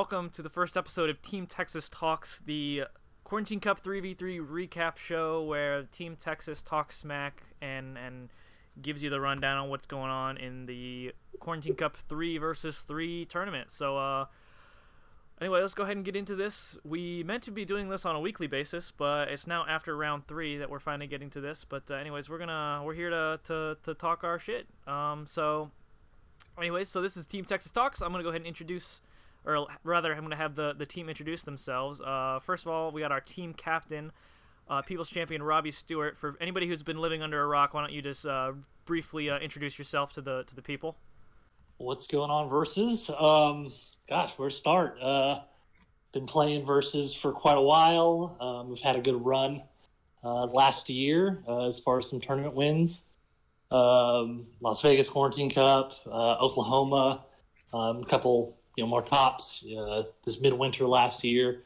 welcome to the first episode of Team Texas Talks, the Quarantine Cup 3v3 recap show where Team Texas talks smack and gives you the rundown on what's going on in the Quarantine Cup 3 vs. 3 tournament. So anyway, let's go ahead and get into this. We meant to be doing this on a weekly basis, but it's now after round 3 that we're finally getting to this. But anyways, we're here to talk our shit. So this is Team Texas Talks. I'm gonna go ahead and introduce. Or rather, I'm going to have the team introduce themselves. First of all, we got our team captain, People's Champion Robbie Stewart. For anybody who's been living under a rock, why don't you just briefly introduce yourself to the people? What's going on, Versus? Gosh, where to start? Been playing Versus for quite a while. We've had a good run last year as far as some tournament wins. Las Vegas Quarantine Cup, Oklahoma, a couple... more tops this midwinter last year,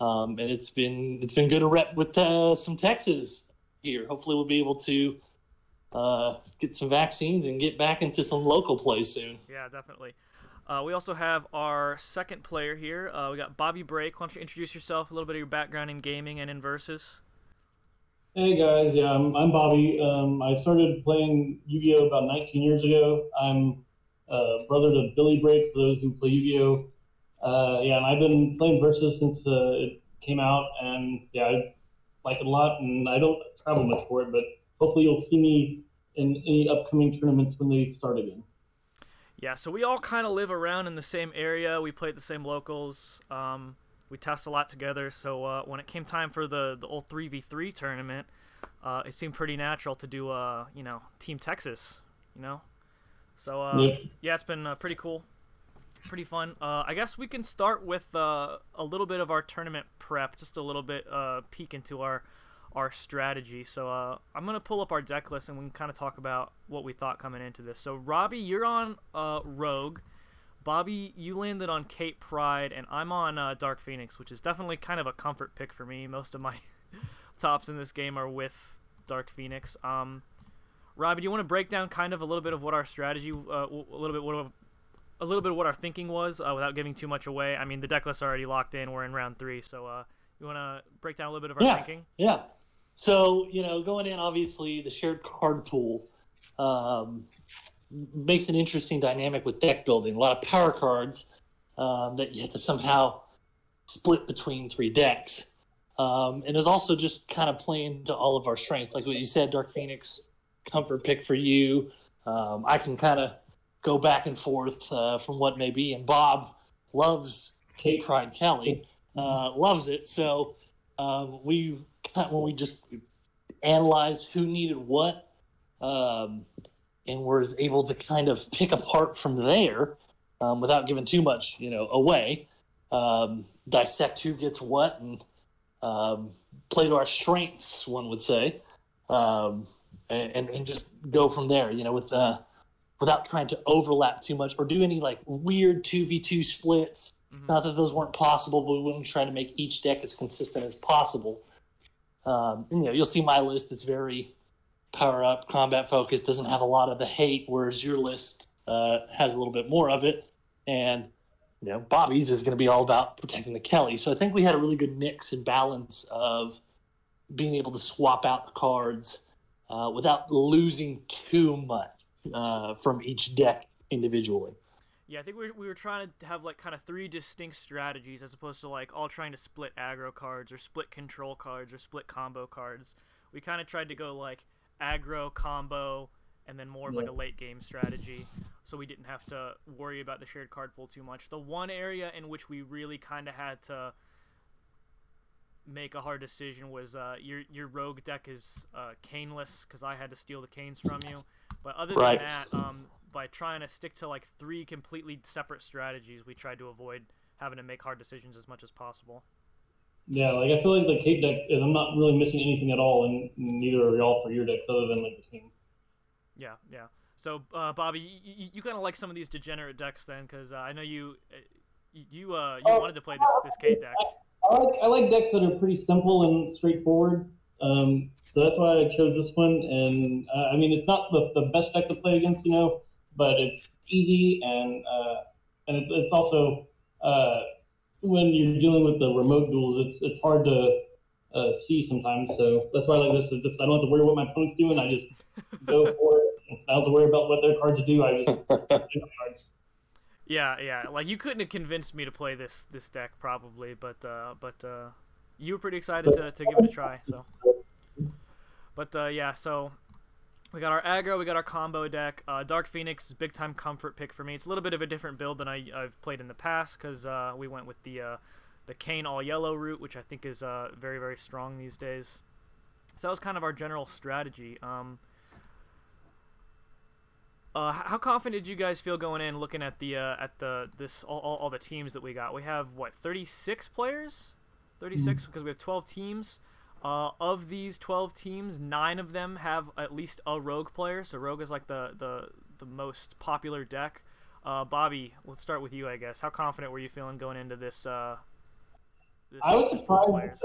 and it's been good to rep with some Texas here. Hopefully, we'll be able to get some vaccines and get back into some local play soon. Yeah, definitely. We also have our second player here. We got Bobby Brake. Why don't you introduce yourself? A little bit of your background in gaming and in Versus. Hey guys, yeah, I'm Bobby. I started playing Yu-Gi-Oh about 19 years ago. I'm brother to Billy Brake, for those who play Yu-Gi-Oh! And I've been playing Versus since it came out, and yeah, I like it a lot, and I don't travel much for it, but hopefully you'll see me in any upcoming tournaments when they start again. Yeah, so we all kind of live around in the same area, we play at the same locals, we test a lot together, so when it came time for the old 3v3 tournament, it seemed pretty natural to do, Team Texas, So, yeah, it's been pretty cool, pretty fun. I guess we can start with a little bit of our tournament prep, just a little bit peek into our strategy. So I'm going to pull up our deck list and we can kind of talk about what we thought coming into this. So, Robbie, you're on Rogue. Bobby, you landed on Kate Pryde, and I'm on Dark Phoenix, which is definitely kind of a comfort pick for me. Most of my tops in this game are with Dark Phoenix. Robbie, do you want to break down kind of a little bit of what our strategy, a little bit of what our thinking was, without giving too much away? I mean, the deck list's already locked in. We're in round 3, so you want to break down a little bit of our thinking? Yeah. So going in, obviously the shared card pool makes an interesting dynamic with deck building. A lot of power cards that you have to somehow split between 3 decks, and it's also just kind of playing to all of our strengths, like what you said, Dark Phoenix. Comfort pick for you. I can kind of go back and forth from what may be. And Bob loves Kate Pryde Kelly, loves it. So we just analyzed who needed what, and was able to kind of pick apart from there without giving too much, away. Dissect who gets what and play to our strengths, one would say. And just go from there, with without trying to overlap too much or do any like weird 2v2 splits. Mm-hmm. Not that those weren't possible, but we wouldn't try to make each deck as consistent as possible. You'll see my list. It's very power up, combat focused. Doesn't have a lot of the hate, whereas your list has a little bit more of it. And Bobby's is going to be all about protecting the Kelly. So I think we had a really good mix and balance of being able to swap out the cards. Without losing too much from each deck individually. Yeah, I think we were trying to have like kind of 3 distinct strategies as opposed to like all trying to split aggro cards or split control cards or split combo cards. We kind of tried to go like aggro, combo, and then more of like a late game strategy, so we didn't have to worry about the shared card pool too much. The one area in which we really kind of had to make a hard decision was your Rogue deck is caneless because I had to steal the canes from you, but other than that, by trying to stick to like 3 completely separate strategies, we tried to avoid having to make hard decisions as much as possible. Yeah, like I feel like the Cape deck, I'm not really missing anything at all, and neither are y'all for your decks other than like the cane. Yeah. So Bobby, you kind of like some of these degenerate decks then, because I know you wanted to play this Cape deck. I like decks that are pretty simple and straightforward, so that's why I chose this one. And I mean, it's not the best deck to play against, but it's easy, and it's also when you're dealing with the remote duels, it's hard to see sometimes. So that's why I like this. Is just I don't have to worry what my opponent's doing. I just go for it. I don't have to worry about what their cards do. I just do my cards. Yeah. Like, you couldn't have convinced me to play this deck probably, but you were pretty excited to give it a try. So, so we got our aggro, we got our combo deck. Dark Phoenix is a big time comfort pick for me. It's a little bit of a different build than I've played in the past because we went with the Kane all yellow route, which I think is very, very strong these days. So that was kind of our general strategy. How confident did you guys feel going in, looking at all the teams that we got? We have what, 36 players? 36 because we have 12 teams. Of these 12 teams, 9 of them have at least a Rogue player. So Rogue is like the most popular deck. Bobby, let's start with you, I guess. How confident were you feeling going into this? I was surprised.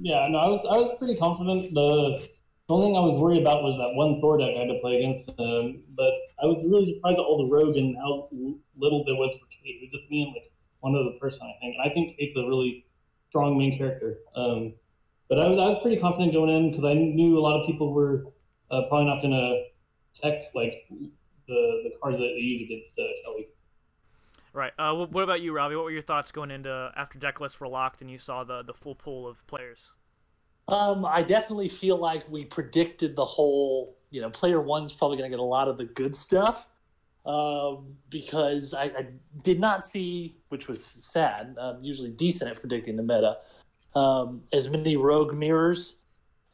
Yeah, no, I was pretty confident. The only thing I was worried about was that one Thor deck I had to play against. But I was really surprised at all the Rogue and how little there was for Kate. It was just me and like one other person, I think. And I think Kate's a really strong main character. But I was pretty confident going in because I knew a lot of people were probably not going to tech like the cards that they use against Kelly. Right. What about you, Robbie? What were your thoughts going into after deck lists were locked and you saw the full pool of players? I definitely feel like we predicted the whole, player one's probably going to get a lot of the good stuff because I did not see, which was sad, usually decent at predicting the meta, as many Rogue mirrors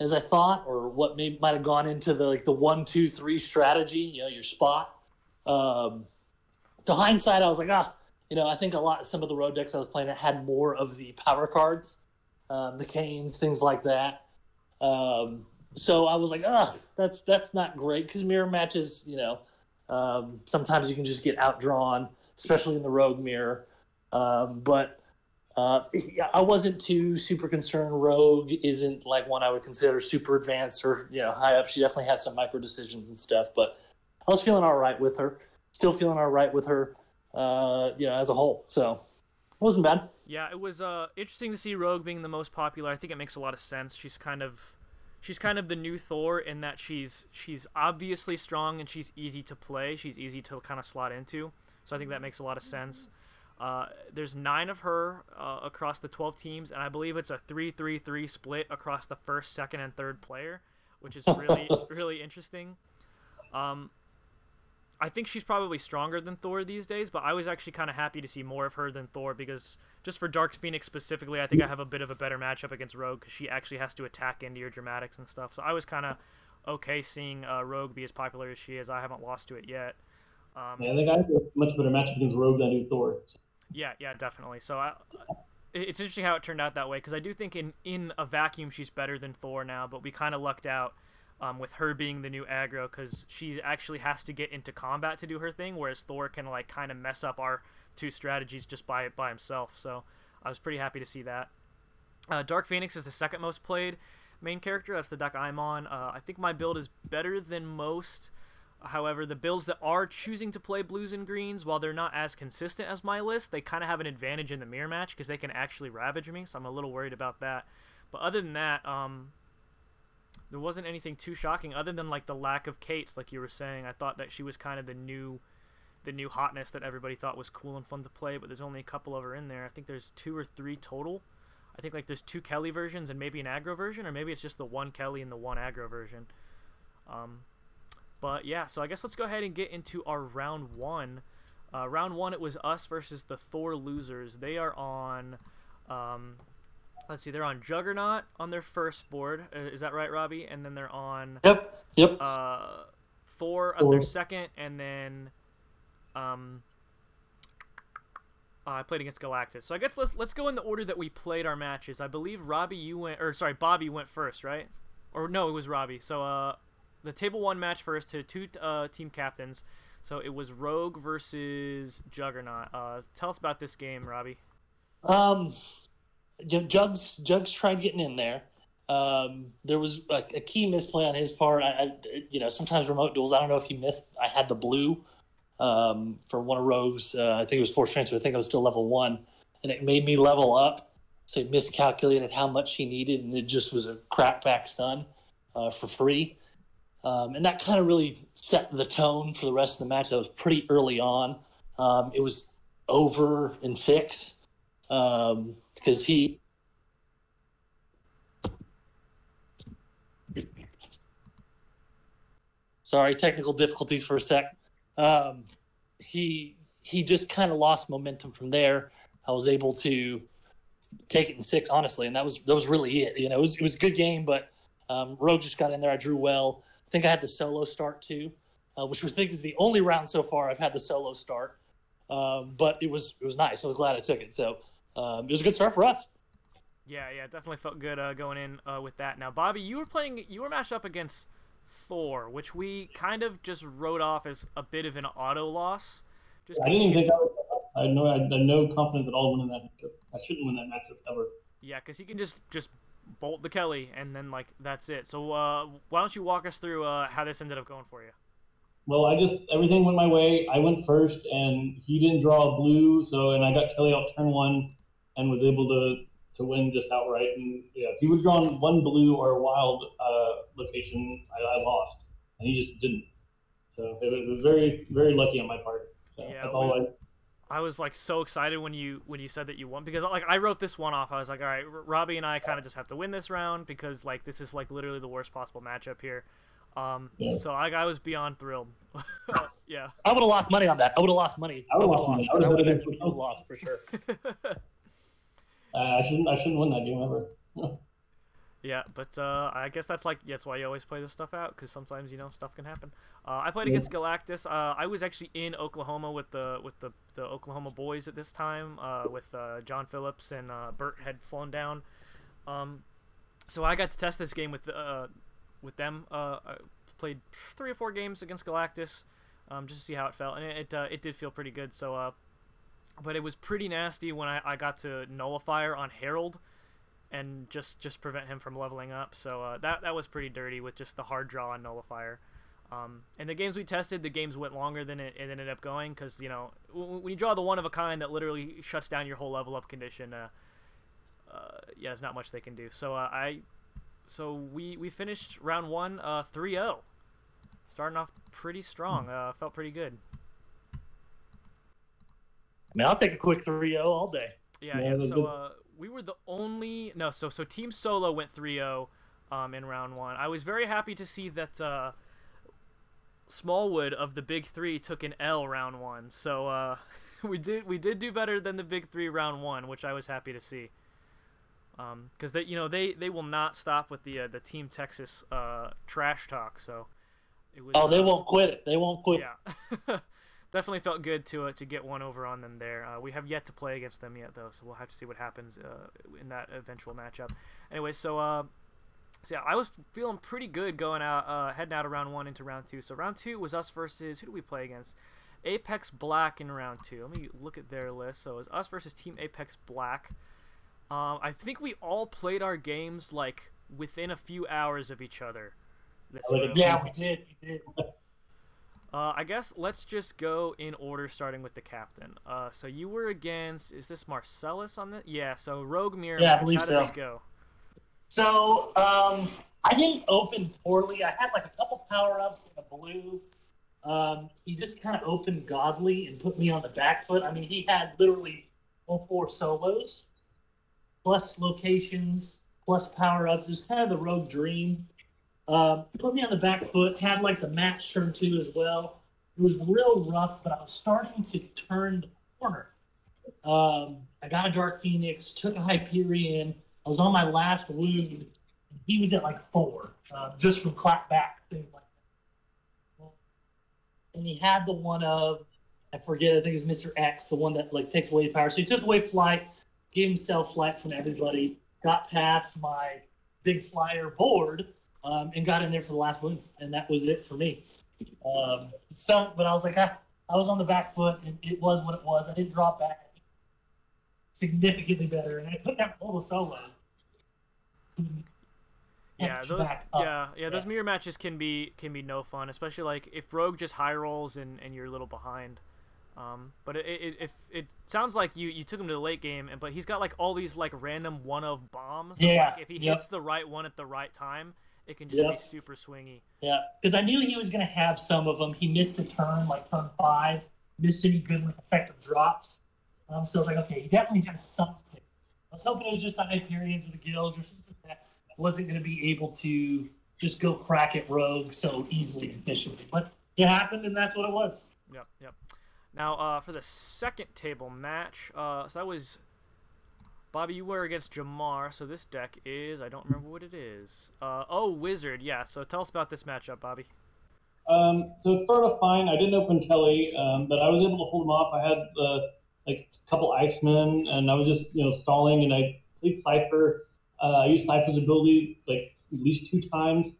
as I thought, or what might have gone into the 1-2-3 strategy, your spot. To hindsight, I was like, I think some of the road decks I was playing had more of the power cards, the Canes, things like that. So I was like, that's not great because mirror matches, sometimes you can just get outdrawn, especially in the Rogue mirror. But I wasn't too super concerned. Rogue isn't like one I would consider super advanced or high up. She definitely has some micro decisions and stuff, but I was feeling all right with her. Still feeling all right with her, as a whole. So it wasn't bad. Yeah, it was interesting to see Rogue being the most popular. I think it makes a lot of sense. She's kind of the new Thor in that she's obviously strong and she's easy to play. She's easy to kind of slot into. So I think that makes a lot of sense. There's 9 of her across the 12 teams, and I believe it's a 3-3-3 split across the first, second, and third player, which is really, really interesting. I think she's probably stronger than Thor these days, but I was actually kind of happy to see more of her than Thor because just for Dark Phoenix specifically, I think I have a bit of a better matchup against Rogue because she actually has to attack into your dramatics and stuff. So I was kind of okay seeing Rogue be as popular as she is. I haven't lost to it yet. I think I have a much better matchup against Rogue than I do Thor. Yeah, definitely. So it's interesting how it turned out that way because I do think in a vacuum she's better than Thor now, but we kind of lucked out. With her being the new aggro because she actually has to get into combat to do her thing, whereas Thor can like kind of mess up our two strategies just by himself. So I was pretty happy to see that. Dark Phoenix is the second most played main character. That's the deck I'm on. I think my build is better than most. However, the builds that are choosing to play blues and greens, while they're not as consistent as my list, they kind of have an advantage in the mirror match because they can actually ravage me, so I'm a little worried about that. But other than that, there wasn't anything too shocking other than like the lack of Kate's, like you were saying. I thought that she was kind of the new hotness that everybody thought was cool and fun to play, but there's only a couple of her in there. I think there's 2 or 3 total. I think like there's 2 Kelly versions and maybe an aggro version, or maybe it's just the one Kelly and the one aggro version. But yeah, so I guess let's go ahead and get into our round one. Round one, it was us versus the Thor losers. They are on... let's see, they're on Juggernaut on their first board. Is that right, Robbie? And then they're on Yep. Thor on their second, and then I played against Galactus. So I guess let's go in the order that we played our matches. I believe Bobby went first, right? Or no, it was Robbie. So the table one match first to two team captains. So it was Rogue versus Juggernaut. Tell us about this game, Robbie. Jug's tried getting in there. There was a key misplay on his part. I sometimes remote duels, I don't know if he missed. I had the blue for one of Rogue's. I think it was force transfer. I think I was still level 1. and it made me level up. So I miscalculated how much he needed, and it just was a crackback stun for free. And that kind of really set the tone for the rest of the match. That was pretty early on. It was over in six because he... Sorry, technical difficulties for a sec. He just kind of lost momentum from there. I was able to take it in six, honestly, and that was really it. You know, it was a good game, but Rogue just got in there. I drew well. I think I had the solo start too, which I think is the only round so far I've had the solo start. But it was nice. I was glad I took it. So it was a good start for us. Yeah, definitely felt good going in with that. Now, Bobby, you were matched up against Thor, which we kind of just wrote off as a bit of an auto loss. I didn't even think I had no confidence at all winning that matchup. I shouldn't win that matchup ever. Yeah, because he can just bolt the Kelly, and then, like, that's it. So why don't you walk us through how this ended up going for you? Well, everything went my way. I went first, and he didn't draw a blue, and I got Kelly out turn one and was able to win just outright. And yeah, if he would have drawn one blue or a wild location, I lost, and he just didn't. So it was very, very lucky on my part. So yeah, that's all I was like so excited when you said that you won, because like I wrote this one off. I was like, all right, Robbie and I kind of just have to win this round because like this is like literally the worst possible matchup here. Yeah. So I was beyond thrilled. Yeah. I would have lost money on that. I would have lost for sure. I shouldn't win that game ever. Yeah, but I guess that's why you always play this stuff out, because sometimes stuff can happen. I played against Galactus. I was actually in Oklahoma with the Oklahoma boys at this time, with John Phillips and Burt had flown down. So I got to test this game with them. I played 3 or 4 games against Galactus, just to see how it felt, and it did feel pretty good. So, but it was pretty nasty when I got to nullifier on Harold, and just prevent him from leveling up. So that was pretty dirty with just the hard draw on nullifier. And the games we tested, the games went longer than it ended up going, because when you draw the one of a kind that literally shuts down your whole level up condition, there's not much they can do. So we finished round one 3-0, starting off pretty strong. Felt pretty good. I mean, I'll take a quick 3-0 all day. Yeah. So we were the only – no, so Team Solo went 3-0 in round one. I was very happy to see that Smallwood of the Big Three took an L round one. So we did do better than the Big Three round one, which I was happy to see. Because they will not stop with the Team Texas trash talk. So it was, they won't quit it. They won't quit. Yeah. Definitely felt good to get one over on them there. We have yet to play against them yet, though, so we'll have to see what happens in that eventual matchup. Anyway, so yeah, I was feeling pretty good going out, heading out of round one into round two. So round two was us versus, who do we play against? Apex Black in round two. Let me look at their list. So it was us versus Team Apex Black. I think we all played our games, like, within a few hours of each other. Yeah, we did. I guess let's just go in order, starting with the captain. So you were against, is this Marcellus on the? Yeah, so Rogue Mirror. Yeah, I believe so. How did this go? So I didn't open poorly. I had like a couple power-ups and a blue. He just kind of opened godly and put me on the back foot. I mean, he had literally 4 solos, plus locations, plus power-ups. It was kind of the Rogue dream. Put me on the back foot, had like the match turn two as well. It was real rough, but I was starting to turn the corner. I got a Dark Phoenix, took a Hyperion. I was on my last wound. He was at like 4, just from clapbacks, things like that. And he had the one of, I think it's Mr. X, the one that like takes away power. So he took away flight, gave himself flight from everybody, got past my big flyer board, and got in there for the last wound, and that was it for me. It stunk, but I was like, I was on the back foot, and it was what it was. I didn't drop back significantly better, and I took that whole solo. Those mirror matches can be no fun, especially like if Rogue just high rolls and you're a little behind. But it sounds like you took him to the late game, and but he's got like all these like random one-of bombs. Yeah. Like if he hits the right one at the right time, it can just be super swingy. Yeah, because I knew he was going to have some of them. He missed a turn, like turn 5. Missed any good with effective drops. So I was like, okay, he definitely has something. I was hoping it was just the Hyperions or the Guild or something that wasn't going to be able to just go crack at Rogue so easily and efficiently. But it happened, and that's what it was. Yep, yep. Now, for the second table match, so that was Bobby, you were against Jamar, so this deck is, I don't remember what it is. Wizard, yeah, so tell us about this matchup, Bobby. So it started off fine. I didn't open Kelly, but I was able to hold him off. I had a couple Icemen, and I was just stalling, and I played Cypher. I used Cypher's ability at least 2 times,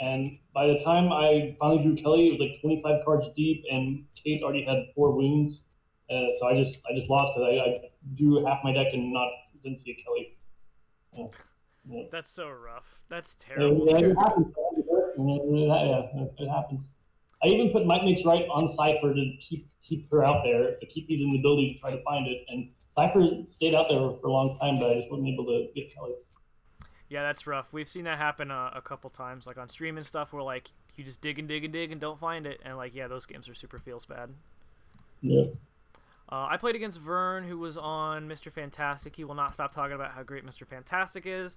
and by the time I finally drew Kelly, it was 25 cards deep, and Kate already had 4 wounds. So I just lost because I drew half my deck and didn't see a Kelly. Oh, yeah. That's so rough. That's terrible. It happens. It happens. I even put Mike Makes Right on Cypher to keep her out there, to keep using the ability to try to find it. And Cypher stayed out there for a long time, but I just wasn't able to get Kelly. Yeah, that's rough. We've seen that happen a couple times, on stream and stuff, where you just dig and don't find it, and those games are super feels bad. Yeah. I played against Vern, who was on Mr. Fantastic. He will not stop talking about how great Mr. Fantastic is.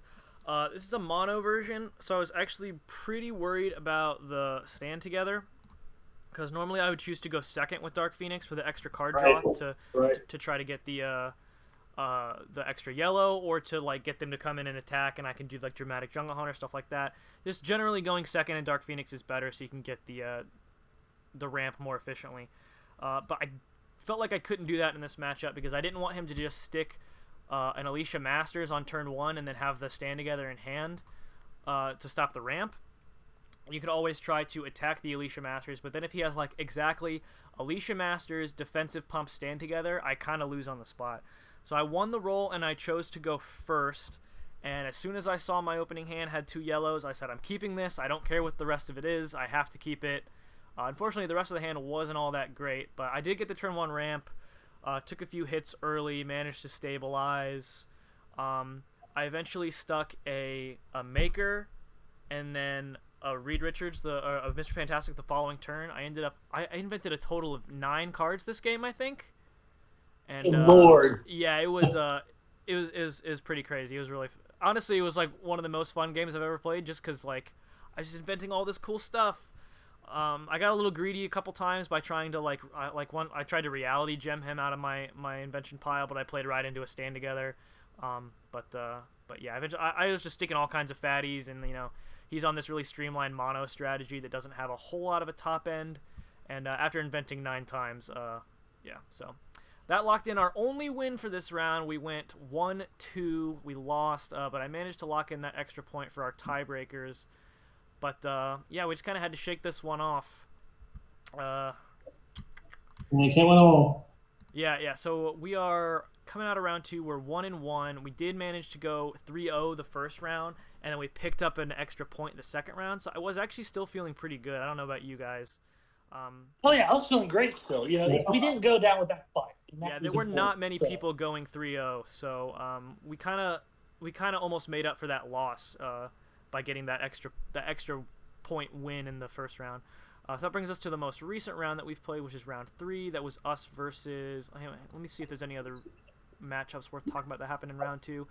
This is a mono version, so I was actually pretty worried about the stand together, because normally I would choose to go second with Dark Phoenix for the extra card draw to try to get the extra yellow, or to get them to come in and attack, and I can do dramatic jungle hunter stuff like that. Just generally going second in Dark Phoenix is better, so you can get the ramp more efficiently. But I felt like I couldn't do that in this matchup because I didn't want him to just stick an Alicia Masters on turn 1 and then have the stand together in hand to stop the ramp. You could always try to attack the Alicia Masters, but then if he has exactly Alicia Masters, defensive pump, stand together, I kind of lose on the spot. So I won the roll and I chose to go first. And as soon as I saw my opening hand had 2 yellows, I said, I'm keeping this. I don't care what the rest of it is. I have to keep it. Unfortunately, the rest of the hand wasn't all that great, but I did get the turn 1 ramp, took a few hits early, managed to stabilize. I eventually stuck a Maker and then a Reed Richards, of Mr. Fantastic, the following turn. I invented a total of 9 cards this game, I think. And Lord. Yeah, it was pretty crazy. It was really, honestly, it was one of the most fun games I've ever played, just because I was just inventing all this cool stuff. I got a little greedy a couple times by trying to I tried to reality gem him out of my invention pile, but I played right into a stand together. But yeah, eventually I was just sticking all kinds of fatties, and he's on this really streamlined mono strategy that doesn't have a whole lot of a top end. And after inventing 9 times, so that locked in our only win for this round. We went 1-2, we lost, but I managed to lock in that extra point for our tiebreakers. But, yeah, we just kind of had to shake this one off. Yeah, so we are coming out of round 2. We're 1-1. We did manage to go 3-0 the first round, and then we picked up an extra point the second round. So I was actually still feeling pretty good. I don't know about you guys. I was feeling great still. We didn't go down with that fight. Yeah, there were not many people going 3-0, so we kind of almost made up for that loss, by getting that extra point win in the first round. So that brings us to the most recent round that we've played, which is round 3. That was us versus... Let me see if there's any other matchups worth talking about that happened in round 2.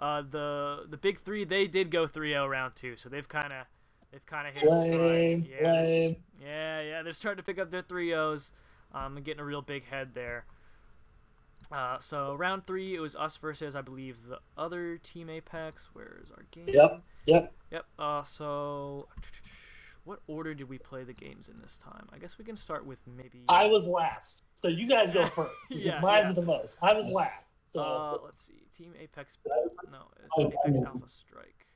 The Big Three, they did go 3-0 round 2, so they've kind of hit a stride. Yeah, they're starting to pick up their 3-0s and getting a real big head there. So round 3, it was us versus, I believe, the other Team Apex. Where is our game? Yep. So what order did we play the games in this time? I guess we can start with maybe... I was last, so you guys go first, because mine's the most. I was last. So let's see. Team Apex... No, it's Apex Alpha Strike.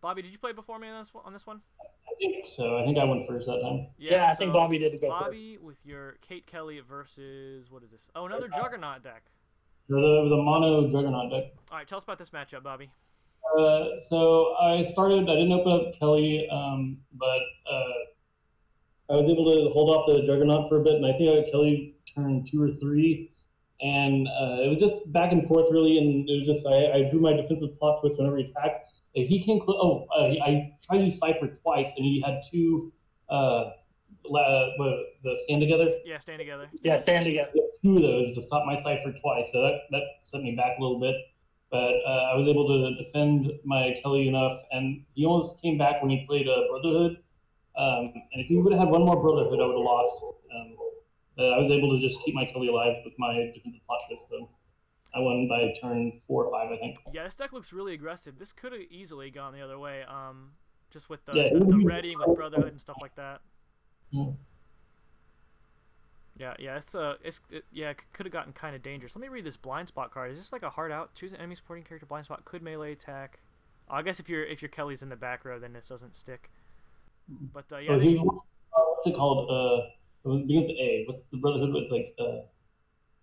Bobby, did you play before me on this one? I think so. I think I went first that time. Yeah, I think Bobby did go first. Bobby with your Kate Kelly versus... What is this? Oh, another Juggernaut deck. The mono Juggernaut deck. All right, tell us about this matchup, Bobby. So I didn't open up Kelly, but I was able to hold off the Juggernaut for a bit, and I think I got Kelly turn 2 or 3, and it was just back and forth really, and it was just I drew my defensive plot twist whenever he attacked. If he came close, I tried to use Cypher twice, and he had two. The stand together. Yeah, stand together. Yeah, stand together. Two of those to stop my Cypher twice, so that set me back a little bit. But I was able to defend my Kelly enough, and he almost came back when he played Brotherhood. And if he would have had one more Brotherhood, I would have lost. But I was able to just keep my Kelly alive with my defensive plot twist, so I won by turn 4 or 5, I think. Yeah, this deck looks really aggressive. This could have easily gone the other way, just with the readying with Brotherhood and stuff like that. Yeah, it could have gotten kind of dangerous. Let me read this blind spot card. Is this like a hard out? Choose an enemy supporting character blind spot. Could melee attack. I guess if your Kelly's in the back row, then this doesn't stick. But yeah, what's it called? It begins with A. What's the Brotherhood with like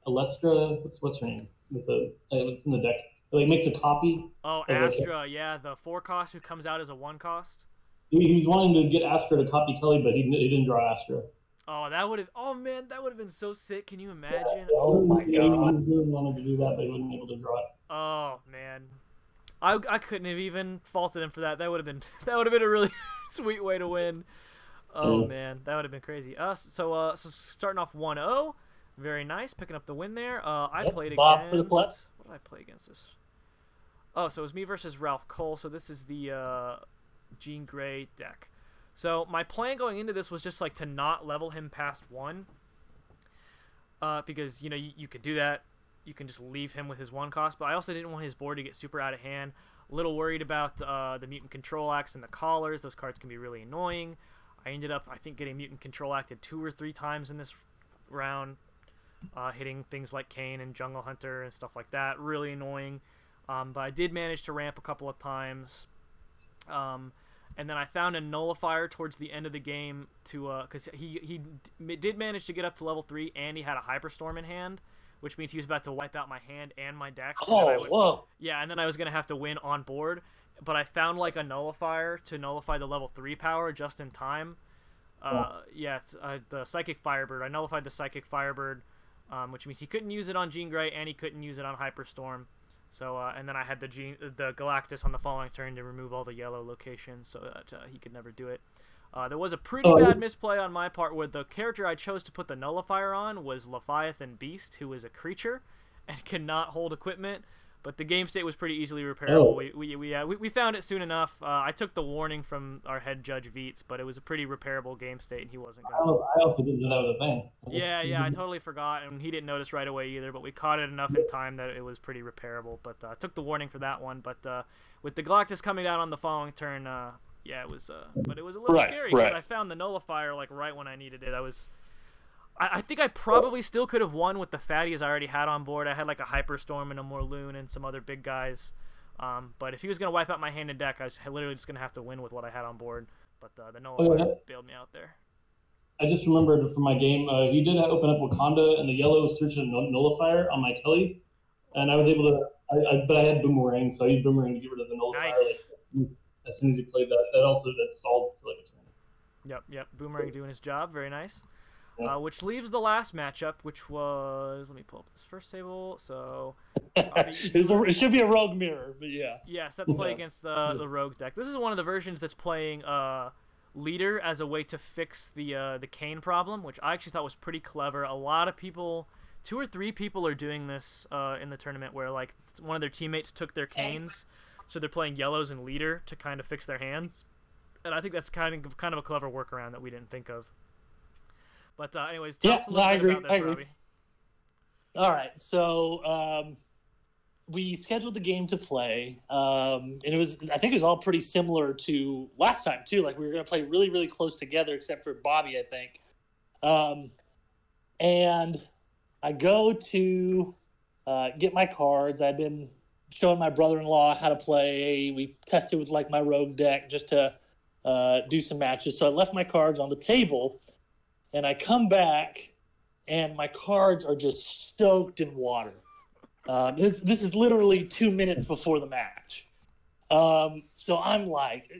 Alestra? What's her name? With the it's in the deck. It like makes a copy. Oh, Astra. Yeah, the 4-cost who comes out as a 1-cost. He was wanting to get Astra to copy Kelly, but he didn't draw Astra. Oh, that would have been so sick. Can you imagine? Yeah, oh my god. He really wanted to do that, but he wasn't able to draw it. Oh man, I couldn't have even faulted him for that. That would have been a really sweet way to win. Oh man, that would have been crazy. So starting off 1-0, very nice, picking up the win there. I played against. What did I play against this? Oh, so it was me versus Ralph Cole. So this is the Jean Grey deck. So my plan going into this was just like to not level him past 1, because you could do that. You can just leave him with his 1-cost, but I also didn't want his board to get super out of hand. A little worried about the Mutant Control Axe and the Collars. Those cards can be really annoying. I ended up, I think, getting Mutant Control Acted 2 or 3 times in this round, hitting things like Kane and Jungle Hunter and stuff like that. Really annoying, but I did manage to ramp a couple of times. And then I found a nullifier towards the end of the game because he did manage to get up to level 3, and he had a Hyperstorm in hand, which means he was about to wipe out my hand and my deck. Yeah, and then I was gonna have to win on board, but I found like a nullifier to nullify the level 3 power just in time. The Psychic Firebird. I nullified the Psychic Firebird, which means he couldn't use it on Jean Grey and he couldn't use it on Hyperstorm. So, and then I had the Galactus on the following turn to remove all the yellow locations so that he could never do it. There was a pretty bad misplay on my part where the character I chose to put the nullifier on was Leviathan Beast, who is a creature and cannot hold equipment. But the game state was pretty easily repairable. We found it soon enough. I took the warning from our head judge Veets, but it was a pretty repairable game state, and he wasn't going to. I also didn't know that was a thing. Yeah, I totally forgot, and he didn't notice right away either. But we caught it enough in time that it was pretty repairable. But I took the warning for that one. But with the Galactus coming out on the following turn, it was. But it was a little scary because I found the nullifier like right when I needed it. I think I probably still could have won with the fatties I already had on board. I had like a Hyperstorm and a Morlun and some other big guys. But if he was going to wipe out my hand and deck, I was literally just going to have to win with what I had on board. But the Noah bailed me out there. I just remembered from my game, he did open up Wakanda and the yellow search and nullifier on my Kelly. And I was able to, but I had Boomerang, so I used Boomerang to get rid of the nullifier. Nice. Like, as soon as he played that, that stalled for like a turn. Yep. Boomerang doing his job. Very nice. Which leaves the last matchup, which was... Let me pull up this first table. So it should be a Rogue mirror, but yeah. Yeah, set to play against the Rogue deck. This is one of the versions that's playing Leader as a way to fix the Kane problem, which I actually thought was pretty clever. A lot of people, 2 or 3 people, are doing this in the tournament where like one of their teammates took their Kanes, so they're playing Yellows and Leader to kind of fix their hands. And I think that's kind of a clever workaround that we didn't think of. But anyways, tell us a little bit about this, Robbie. All right, so we scheduled the game to play, and it was all pretty similar to last time too. Like we were going to play really, really close together, except for Bobby, I think. And I go to get my cards. I've been showing my brother-in-law how to play. We tested with like my Rogue deck just to do some matches. So I left my cards on the table. And I come back, and my cards are just soaked in water. This is literally 2 minutes before the match. So I'm like,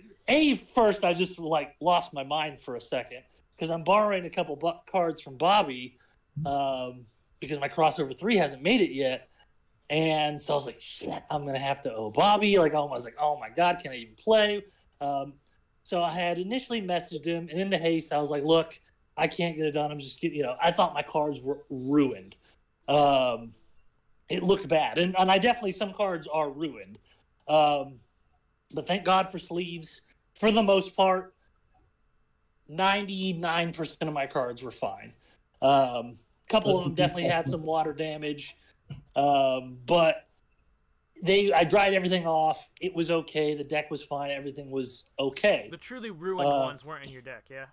first I just like lost my mind for a second. because I'm borrowing a couple cards from Bobby because my crossover 3 hasn't made it yet. And so I was like, shit, I'm going to have to owe Bobby. Like, I was like, oh, my God, can I even play? So I had initially messaged him, and in the haste, I was like, look, I can't get it done. I'm just getting, you know, I thought my cards were ruined. It looked bad. And I definitely, some cards are ruined. But thank God for sleeves. For the most part, 99% of my cards were fine. Couple of them definitely had some water damage. But I dried everything off. It was okay. The deck was fine. Everything was okay. The truly ruined ones weren't in your deck, yeah?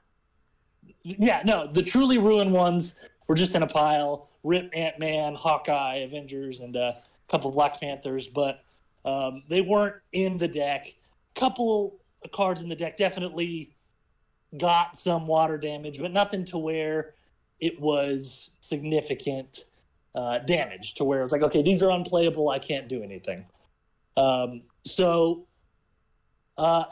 Yeah, no. The truly ruined ones were just in a pile. Rip, Ant-Man, Hawkeye, Avengers, and a couple of Black Panthers. But they weren't in the deck. A couple of cards in the deck definitely got some water damage, but nothing to where it was significant damage to where it's like, okay, these are unplayable. I can't do anything. So I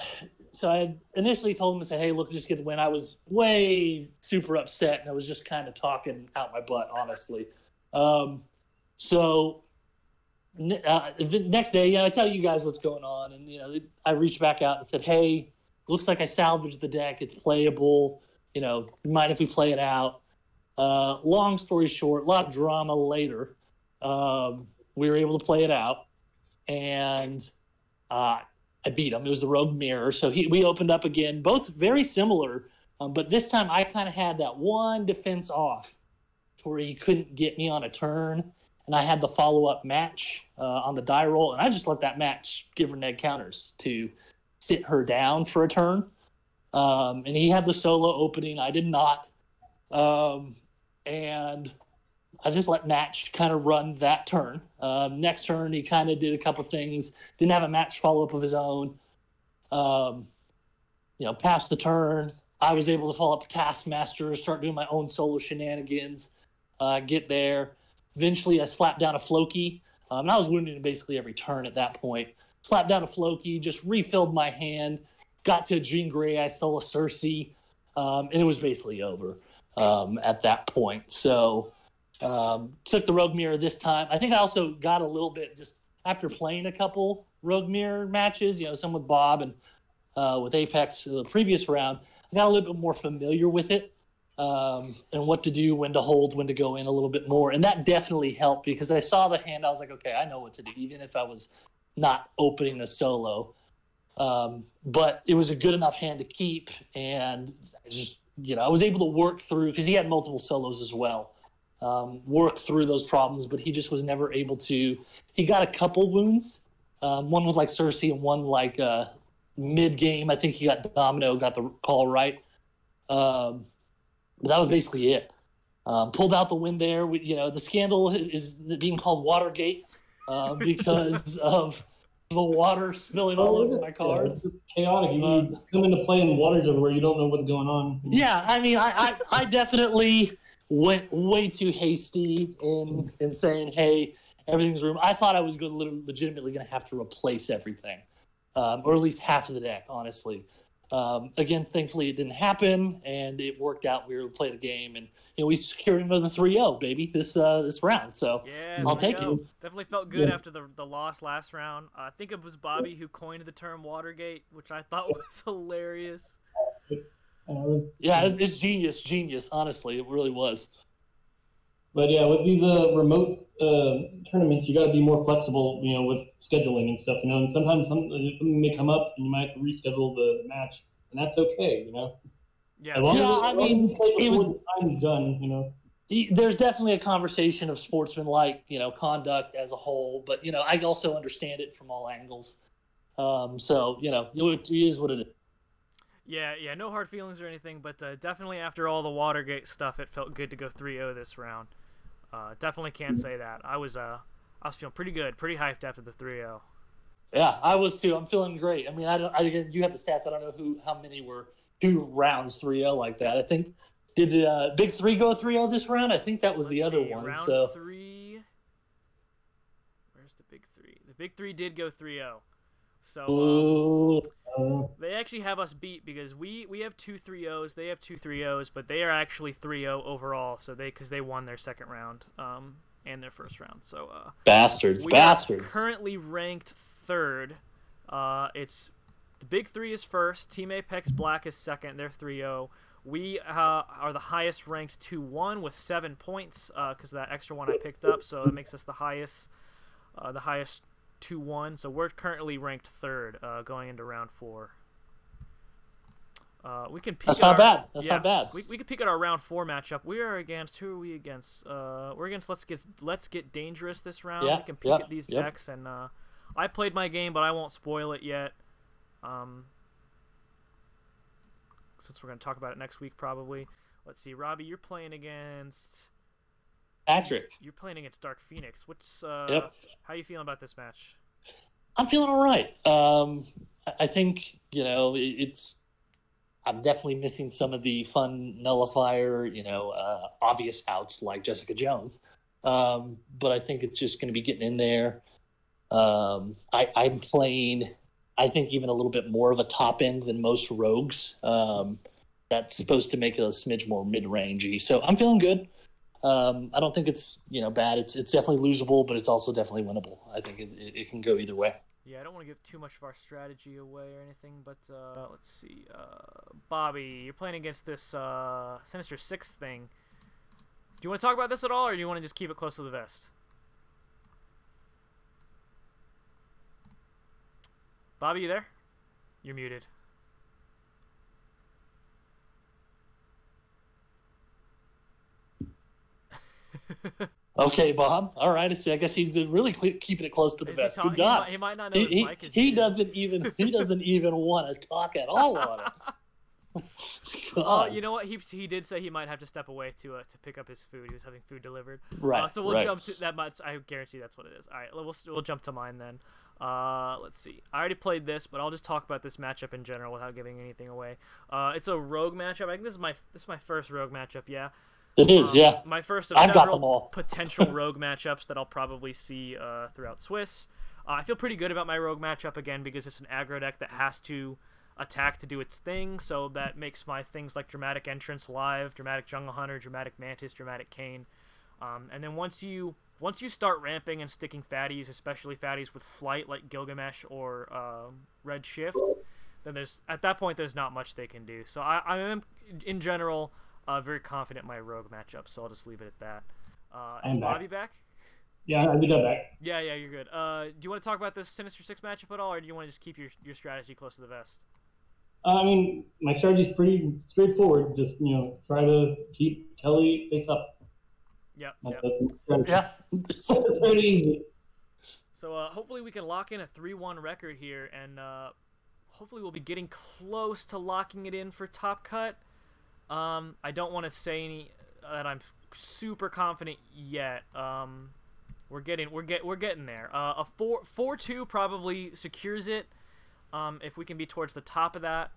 initially told him to say, hey, look, just get the win. I was way super upset, and I was just kind of talking out my butt, honestly. The next day, I tell you guys what's going on, and I reached back out and said, hey, looks like I salvaged the deck. It's playable. Mind if we play it out? Long story short, a lot of drama later. We were able to play it out, and I beat him. It was the Rogue Mirror, so we opened up again. Both very similar, but this time I kind of had that one defense off to where he couldn't get me on a turn, and I had the follow-up match on the die roll, and I just let that match give her neg counters to sit her down for a turn. And he had the solo opening. I did not. And I just let match kind of run that turn. Next turn, he kind of did a couple things. Didn't have a match follow-up of his own. Passed the turn. I was able to follow up Taskmaster, start doing my own solo shenanigans, get there. Eventually, I slapped down a Floki. And I was wounded in basically every turn at that point. Slapped down a Floki, just refilled my hand. Got to a Jean Grey. I stole a Cersei. And it was basically over. At that point. So took the Rogue Mirror this time. I think I also got a little bit just after playing a couple Rogue Mirror matches, some with Bob and with Apex the previous round, I got a little bit more familiar with it and what to do, when to hold, when to go in a little bit more. And that definitely helped because I saw the hand. I was like, okay, I know what to do, even if I was not opening a solo. But it was a good enough hand to keep, and I just... I was able to work through, because he had multiple solos as well, work through those problems, but he just was never able to. He got a couple wounds, one with like Cersei and one like mid-game. I think he got Domino, got the call right. But that was basically it. Pulled out the win there. The scandal is being called Watergate because of the water spilling all over my cards. Yeah, it's chaotic. You come into play in water everywhere. You don't know what's going on. Yeah, I mean, I definitely went way too hasty in saying, hey, everything's ruined. I thought I was legitimately going to have to replace everything, or at least half of the deck, honestly. Again, thankfully, it didn't happen, and it worked out. We were able to play the game, and we secured another 3-0, baby, this round. So yeah, I'll take it. Definitely felt good after the loss last round. I think it was Bobby who coined the term Watergate, which I thought was hilarious. Yeah, it's genius. Honestly, it really was. But yeah, with these remote tournaments, you got to be more flexible, with scheduling and stuff, And sometimes something may come up, and you might reschedule the match, and that's okay, Yeah, it was time's done, There's definitely a conversation of sportsmanlike, conduct as a whole, but I also understand it from all angles. So it is what it is. Yeah, no hard feelings or anything, but definitely after all the Watergate stuff, it felt good to go 3-0 this round. Definitely can't say that. I was feeling pretty good, pretty hyped after the 3-0. Yeah, I was too. I'm feeling great. I mean, you have the stats. I don't know how many were. 2 rounds 3-0 like that. I think did the Big Three go 3-0 this round? I think that was the other one. Round 3. Where's the Big Three? The Big Three did go 3-0. So they actually have us beat because we have 2-3-0s, they have 2-3-0s, but they are actually 3-0 overall. So they won their second round and their first round. So bastards. Are currently ranked third. It's the Big Three is first. Team Apex Black is second. They're 3-0. We are the highest ranked 2-1 with 7 points because that extra one I picked up. So it makes us the highest 2-1. So we're currently ranked third going into round four. We can peek. That's not bad. We can peek at our round four matchup. We are against who are we against? We're against Let's Get Dangerous this round. Yeah, we can peek at these decks and I played my game, but I won't spoil it yet. Since we're going to talk about it next week, probably. Let's see, Robbie, you're playing against Patrick. You're playing against Dark Phoenix. How are you feeling about this match? I'm feeling all right. I think I'm definitely missing some of the fun nullifier, obvious outs like Jessica Jones. But I think it's just going to be getting in there. I'm playing, I think, even a little bit more of a top end than most rogues. That's supposed to make it a smidge more mid-rangey. So I'm feeling good. I don't think it's bad. It's definitely losable, but it's also definitely winnable. I think it can go either way. Yeah, I don't want to give too much of our strategy away or anything, but let's see. Bobby, you're playing against this Sinister Six thing. Do you want to talk about this at all, or do you want to just keep it close to the vest? Bobby, you there? You're muted. Okay, Bob. All right, I guess he's really keeping it close to the vest. Good God. He might not know his mic is muted. He doesn't even want to talk at all on it. You know what? He did say he might have to step away to pick up his food. He was having food delivered. Right. So we'll jump to that much. I guarantee that's what it is. All right, we'll jump to mine then. Let's see. I already played this, but I'll just talk about this matchup in general without giving anything away. It's a rogue matchup. I think this is my first rogue matchup. Yeah, it is. Yeah, my first of several potential rogue matchups that I'll probably see throughout Swiss. I feel pretty good about my rogue matchup again because it's an aggro deck that has to attack to do its thing. So that makes my things like Dramatic Entrance live, Dramatic Jungle Hunter, Dramatic Mantis, Dramatic Kane, and then once you start ramping and sticking fatties, especially fatties with flight like Gilgamesh or Red Shift, then there's not much they can do. So I am, in general, very confident in my rogue matchup, so I'll just leave it at that. Is Bobby back? Yeah, I'll be back. Yeah, you're good. Do you want to talk about this Sinister Six matchup at all, or do you want to just keep your strategy close to the vest? I mean, my strategy is pretty straightforward. Just, try to keep Kelly face up. Yeah. It's pretty easy. So hopefully we can lock in a 3-1 record here, and hopefully we'll be getting close to locking it in for Top Cut. I don't want to say any that I'm super confident yet. We're getting there. A 4-2 probably secures it. If we can be towards the top of that.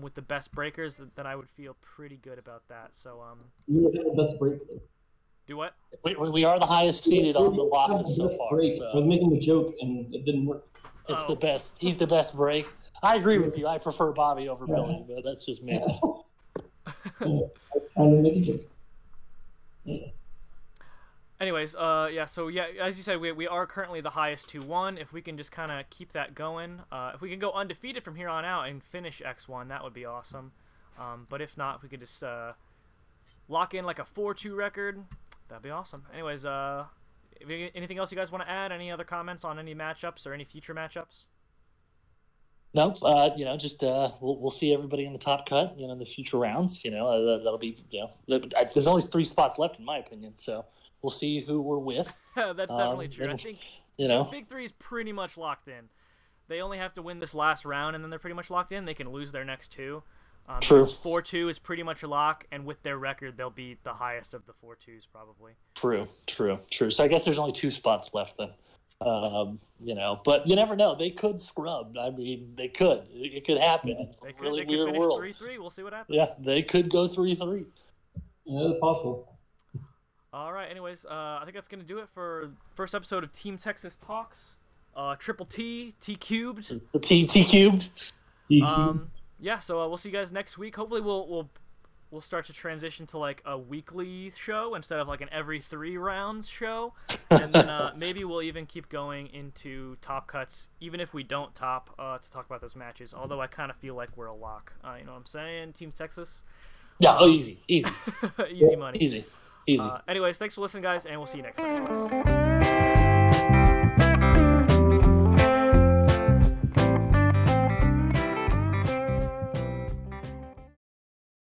With the best breakers, then I would feel pretty good about that. So you have the best breakers. Do what? We are the highest seeded on the losses so far. So. I was making a joke and it didn't work. It's the best. He's the best break. I agree with you. I prefer Bobby over Billy, but that's just me. Anyways, as you said, we are currently the highest 2-1. If we can just kind of keep that going, if we can go undefeated from here on out and finish X1, that would be awesome. But if not, if we could just lock in like a 4-2 record. That'd be awesome. Anyways, anything else you guys want to add? Any other comments on any matchups or any future matchups? No, just we'll see everybody in the Top Cut, in the future rounds. That'll be, there's always 3 spots left in my opinion, so we'll see who we're with. That's definitely true. I think the Big Three is pretty much locked in. They only have to win this last round, and then they're pretty much locked in. They can lose their next 2. True. 4-2 is pretty much a lock, and with their record, they'll be the highest of the 4-2s probably. True. So I guess there's only 2 spots left then. But you never know. They could scrub. I mean, they could. It could happen. They could, really weird world. 3-3. We'll see what happens. Yeah, they could go 3-3. Yeah, that's possible. All right. Anyways, I think that's gonna do it for first episode of Team Texas Talks. Triple T, T Cubed. Yeah, so we'll see you guys next week. Hopefully we'll start to transition to like a weekly show instead of like an every 3 rounds show, and then maybe we'll even keep going into top cuts, even if we don't top to talk about those matches. Although I kind of feel like we're a lock. You know what I'm saying, Team Texas? Yeah, easy money. Anyways, thanks for listening, guys, and we'll see you next time.